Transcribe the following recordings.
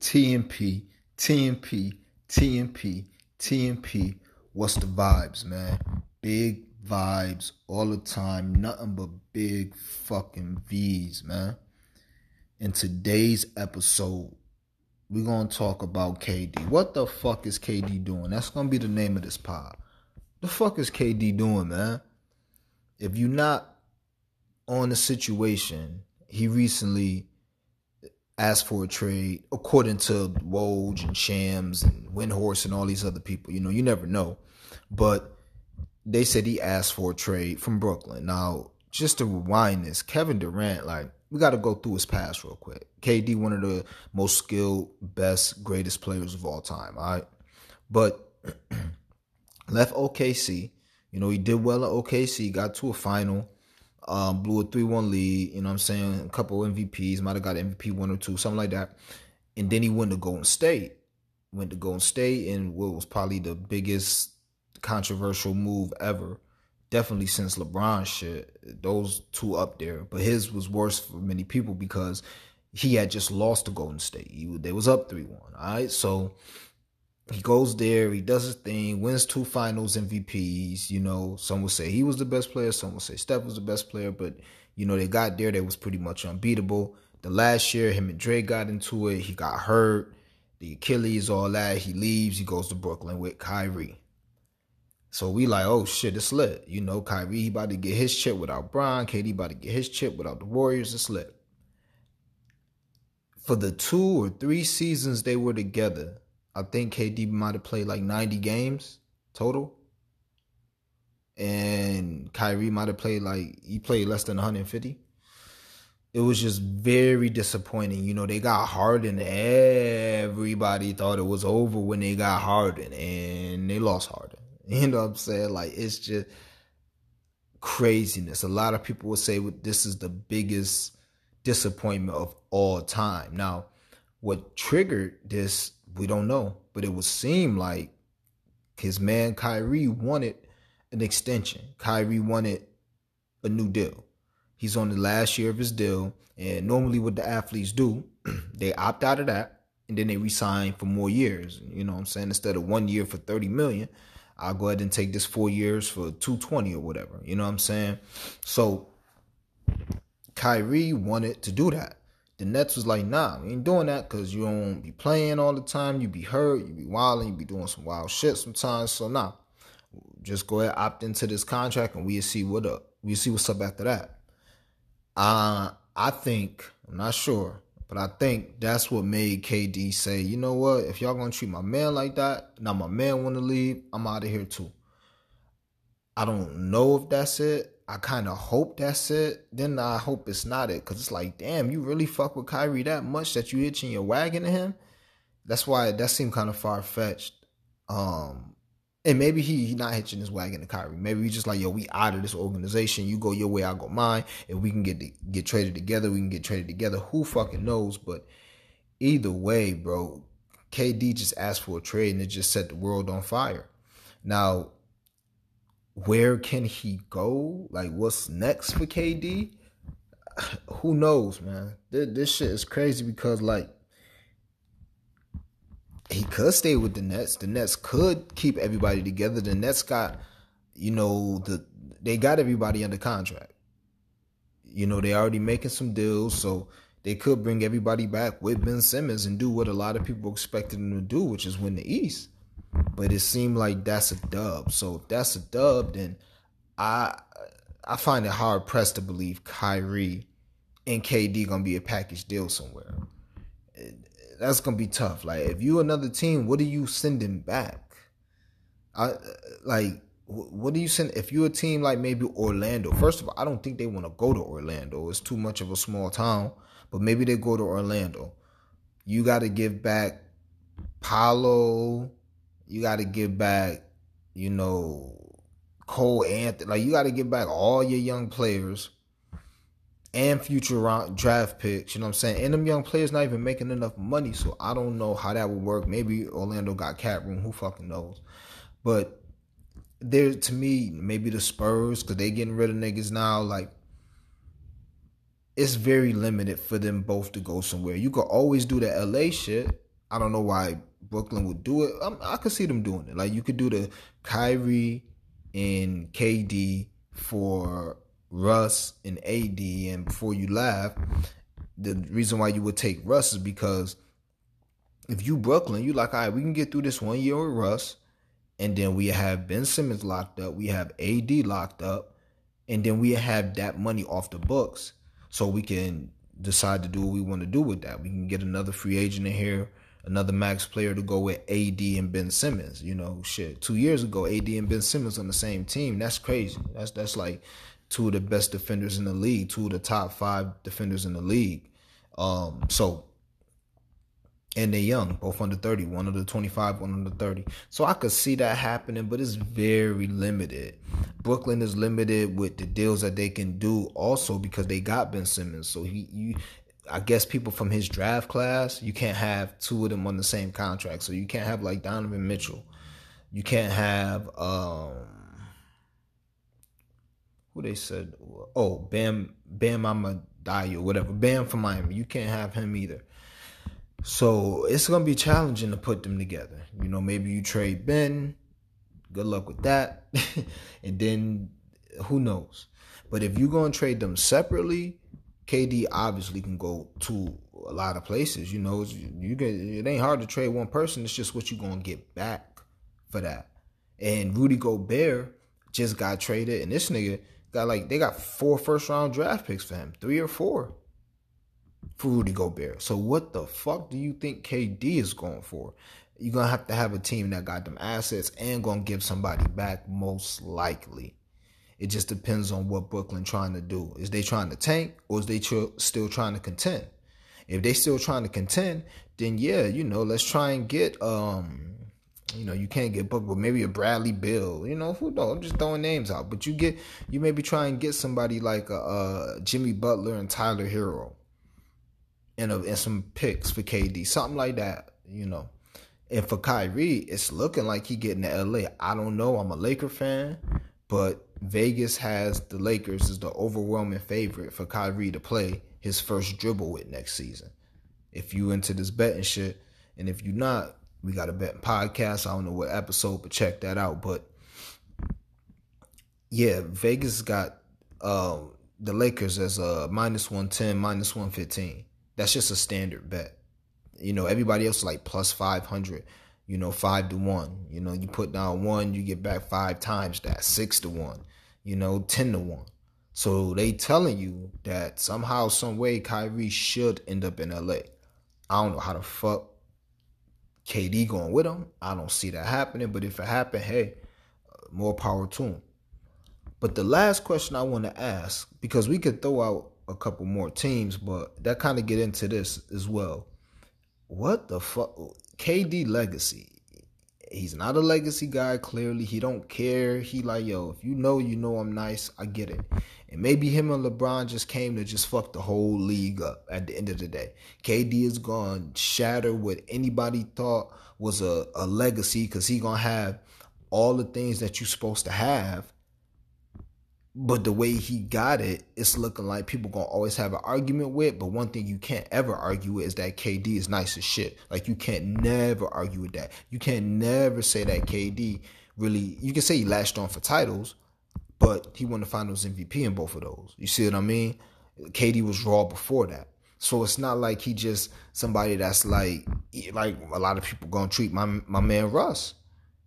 TMP, TMP, TMP, TMP. What's the vibes, man? Big vibes all the time. Nothing but big fucking V's, man. In today's episode, we're going to talk about KD. What the fuck is KD doing? That's going to be the name of this pod. The fuck is KD doing, man? If you're not on the situation, he recently asked for a trade, according to Woj and Shams and Windhorst and all these other people. You know, you never know. But they said he asked for a trade from Brooklyn. Now, just to rewind this, Kevin Durant, like, we got to go through his past real quick. KD, one of the most skilled, best, greatest players of all time, all right? But left OKC. You know, he did well at OKC, got to a final, blew a 3-1 lead, you know what I'm saying, a couple MVPs, might have got MVP 1 or 2, something like that. And then he went to Golden State. Went to Golden State in what was probably the biggest controversial move ever. Definitely since LeBron shit, those two up there. But his was worse for many people because he had just lost to Golden State. They was up 3-1, all right? So he goes there, he does his thing, wins 2 finals MVPs. You know, some would say he was the best player, some would say Steph was the best player. But, you know, they got there, they was pretty much unbeatable. The last year, him and Dre got into it. He got hurt, the Achilles, all that. He leaves, he goes to Brooklyn with Kyrie. So we like, oh shit, it's lit. You know, Kyrie, he about to get his chip without Bron. KD about to get his chip without the Warriors. It's lit. For the 2 or 3 seasons they were together, I think KD might have played like 90 games total. And Kyrie might have played he played less than 150. It was just very disappointing. You know, they got Harden. Everybody thought it was over when they got Harden. And they lost Harden. You know what I'm saying? Like, it's just craziness. A lot of people will say this is the biggest disappointment of all time. Now, what triggered this, we don't know. But it would seem like his man Kyrie wanted an extension. Kyrie wanted a new deal. He's on the last year of his deal. And normally what the athletes do, they opt out of that. And then they resign for more years. You know what I'm saying? Instead of 1 year for $30 million. I'll go ahead and take this 4 years for $220 or whatever. You know what I'm saying? So Kyrie wanted to do that. The Nets was like, nah, we ain't doing that because you don't be playing all the time. You be hurt. You be wilding. You be doing some wild shit sometimes. So nah, just go ahead, opt into this contract, and we'll see what up. We'll see what's up after that. I think, I'm not sure, but I think that's what made KD say, you know what, if y'all going to treat my man like that, now my man want to leave, I'm out of here too. I don't know if that's it. I kind of hope that's it. Then I hope it's not it, because it's like, damn, you really fuck with Kyrie that much that you hitching your wagon to him? That's why that seemed kind of far-fetched. And maybe he not hitching his wagon to Kyrie. Maybe he's just like, yo, we out of this organization. You go your way, I go mine. If we can get traded together, we can get traded together. Who fucking knows? But either way, bro, KD just asked for a trade, and it just set the world on fire. Now, where can he go? Like, what's next for KD? Who knows, man? This shit is crazy because, like, he could stay with the Nets. The Nets could keep everybody together. The Nets got, you know, they got everybody under contract. You know, they already making some deals, so they could bring everybody back with Ben Simmons and do what a lot of people expected them to do, which is win the East. But it seemed like that's a dub. So if that's a dub, then I find it hard-pressed to believe Kyrie and KD going to be a package deal somewhere. That's going to be tough. Like, if you another team, what are you sending back? What do you send? If you're a team like maybe Orlando, first of all, I don't think they want to go to Orlando. It's too much of a small town, but maybe they go to Orlando. You got to give back Paolo. You got to give back, you know, Cole Anthony. Like, you got to give back all your young players and future round draft picks, you know what I'm saying? And them young players not even making enough money, so I don't know how that would work. Maybe Orlando got cap room, who fucking knows? But there, to me, maybe the Spurs, because they getting rid of niggas now, like, it's very limited for them both to go somewhere. You could always do the LA shit, I don't know why Brooklyn would do it. I could see them doing it. Like, you could do the Kyrie and KD for Russ and AD. And before you laugh, the reason why you would take Russ is because if you Brooklyn, you like, all right, we can get through this 1 year with Russ, and then we have Ben Simmons locked up, we have AD locked up, and then we have that money off the books so we can decide to do what we want to do with that. We can get another free agent in here, another max player to go with AD and Ben Simmons. You know, shit, 2 years ago, AD and Ben Simmons on the same team. That's crazy. That's like two of the best defenders in the league, two of the top five defenders in the league. And they're young, both under 30, one under 25, one under 30. So I could see that happening, but it's very limited. Brooklyn is limited with the deals that they can do also because they got Ben Simmons. So I guess people from his draft class, you can't have two of them on the same contract. So you can't have like Donovan Mitchell. You can't have who they said? Oh, Bam Adebayo, whatever. Bam from Miami. You can't have him either. So it's going to be challenging to put them together. You know, maybe you trade Ben. Good luck with that. And then who knows? But if you're going to trade them separately, KD obviously can go to a lot of places. You know, it ain't hard to trade one person. It's just what you're going to get back for that. And Rudy Gobert just got traded. And this nigga they got four first-round draft picks for him. 3 or 4. For Rudy Gobert. So what the fuck do you think KD is going for? You're going to have a team that got them assets and going to give somebody back most likely. It just depends on what Brooklyn trying to do. Is they trying to tank or is they still trying to contend? If they still trying to contend, then yeah, you know, let's try and get, you know, you can't get Booker, but maybe a Bradley Bill, you know, who knows? I'm just throwing names out. But you maybe try and get somebody like a Jimmy Butler and Tyler Hero. And some picks for KD, something like that, you know. And for Kyrie, it's looking like he getting to LA. I don't know. I'm a Laker fan, but Vegas has the Lakers as the overwhelming favorite for Kyrie to play his first dribble with next season. If you into this betting shit, and if you not, we got a betting podcast. I don't know what episode, but check that out. But yeah, Vegas got the Lakers as a -110, -115. That's just a standard bet. You know, everybody else is like plus 500, you know, 5 to 1. You know, you put down 1, you get back 5 times that, 6 to 1, you know, 10 to 1. So they telling you that somehow, some way, Kyrie should end up in LA. I don't know how the fuck KD going with him. I don't see that happening. But if it happened, hey, more power to him. But the last question I want to ask, because we could throw out a couple more teams, but that kind of get into this as well. What the fuck? KD legacy. He's not a legacy guy, clearly. He don't care. He like, yo, if you know I'm nice. I get it. And maybe him and LeBron just came to just fuck the whole league up at the end of the day. KD is gonna shatter what anybody thought was a legacy because he gonna have all the things that you're supposed to have. But the way he got it, it's looking like people gonna always have an argument with. But one thing you can't ever argue with is that KD is nice as shit. Like, you can't never argue with that. You can't never say that KD really. You can say he latched on for titles, but he won the Finals MVP in both of those. You see what I mean? KD was raw before that. So it's not like he just somebody that's like a lot of people gonna treat my man Russ.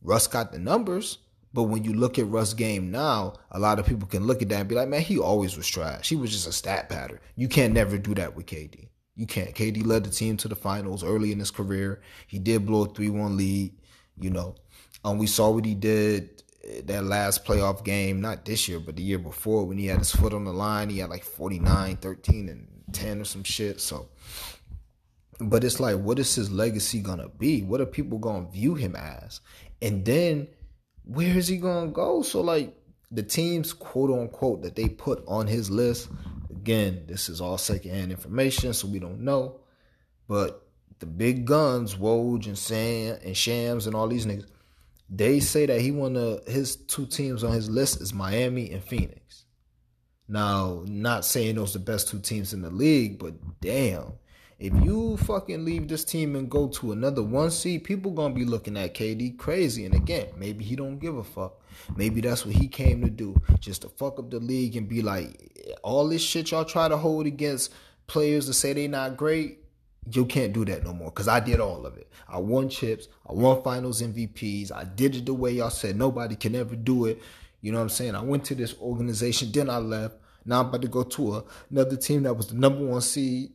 Russ got the numbers. But when you look at Russ' game now, a lot of people can look at that and be like, man, he always was trash. He was just a stat pattern. You can't never do that with KD. You can't. KD led the team to the finals early in his career. He did blow a 3-1 lead, you know. We saw what he did that last playoff game, not this year, but the year before when he had his foot on the line. He had like 49, 13, and 10 or some shit. So, but it's like, what is his legacy going to be? What are people going to view him as? And then, where is he going to go? So, like, the teams, quote unquote, that they put on his list, again, this is all secondhand information, so we don't know. But the big guns, Woj and Sam and Shams and all these niggas, they say that his two teams on his list is Miami and Phoenix. Now, not saying those are the best two teams in the league, but damn. If you fucking leave this team and go to another one seed, people gonna be looking at KD crazy. And again, maybe he don't give a fuck. Maybe that's what he came to do, just to fuck up the league and be like, all this shit y'all try to hold against players that say they not great, you can't do that no more, because I did all of it. I won chips. I won finals MVPs. I did it the way y'all said nobody can ever do it. You know what I'm saying? I went to this organization, then I left. Now I'm about to go to another team that was the number one seed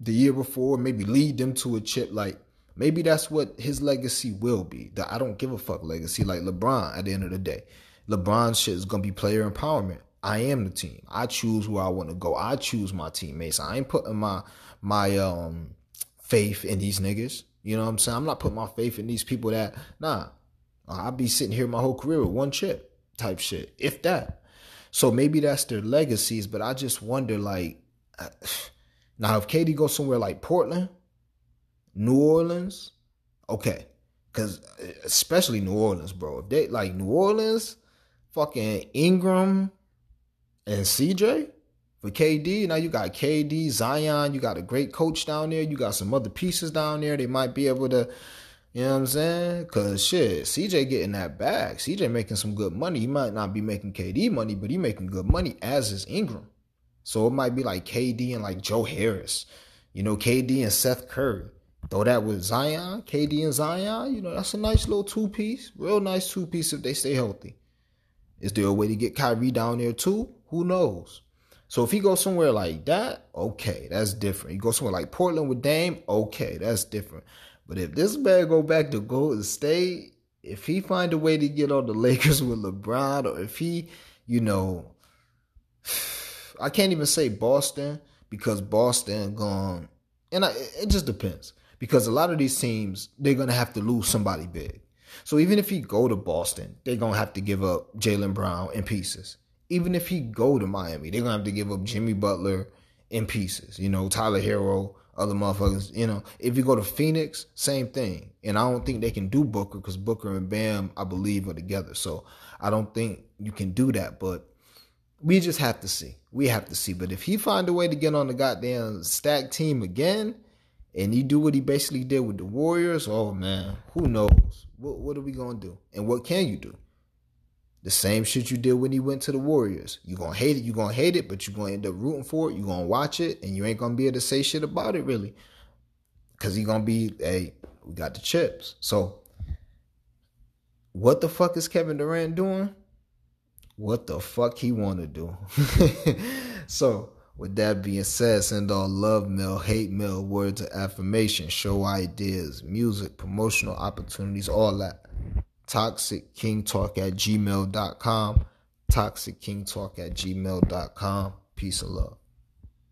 the year before, maybe lead them to a chip. Like, maybe that's what his legacy will be, the I don't give a fuck legacy, like LeBron at the end of the day. LeBron's shit is going to be player empowerment. I am the team. I choose where I want to go. I choose my teammates. I ain't putting my faith in these niggas. You know what I'm saying? I'm not putting my faith in these people that, nah, I'll be sitting here my whole career with one chip type shit, if that. So maybe that's their legacies, but I just wonder, like, now if KD goes somewhere like Portland, New Orleans, okay, because especially New Orleans, bro. If they like New Orleans, fucking Ingram and CJ for KD. Now you got KD, Zion. You got a great coach down there. You got some other pieces down there. They might be able to, you know what I'm saying? Because shit, CJ getting that bag. CJ making some good money. He might not be making KD money, but he making good money, as is Ingram. So it might be like KD and like Joe Harris. You know, KD and Seth Curry. Throw that with Zion, KD and Zion, you know, that's a nice little two-piece. Real nice two-piece if they stay healthy. Is there a way to get Kyrie down there too? Who knows? So if he goes somewhere like that, okay, that's different. He goes somewhere like Portland with Dame, okay, that's different. But if this man go back to Golden State, if he find a way to get on the Lakers with LeBron, or if he, you know, I can't even say Boston, because Boston gone, and it just depends. Because a lot of these teams, they're going to have to lose somebody big. So even if he go to Boston, they're going to have to give up Jaylen Brown in pieces. Even if he go to Miami, they're going to have to give up Jimmy Butler in pieces. You know, Tyler Hero, other motherfuckers. You know, if you go to Phoenix, same thing. And I don't think they can do Booker, because Booker and Bam, I believe, are together. So I don't think you can do that. But we just have to see. We have to see. But if he find a way to get on the goddamn stacked team again, and he do what he basically did with the Warriors, oh, man, who knows? What are we going to do? And what can you do? The same shit you did when he went to the Warriors. You're going to hate it, but you're going to end up rooting for it. You're going to watch it, and you ain't going to be able to say shit about it, really. Because he's going to be, hey, we got the chips. So what the fuck is Kevin Durant doing? What the fuck he want to do? So with that being said, send all love mail, hate mail, words of affirmation, show ideas, music, promotional opportunities, all that. ToxicKingTalk@gmail.com. ToxicKingTalk@gmail.com. Peace and love.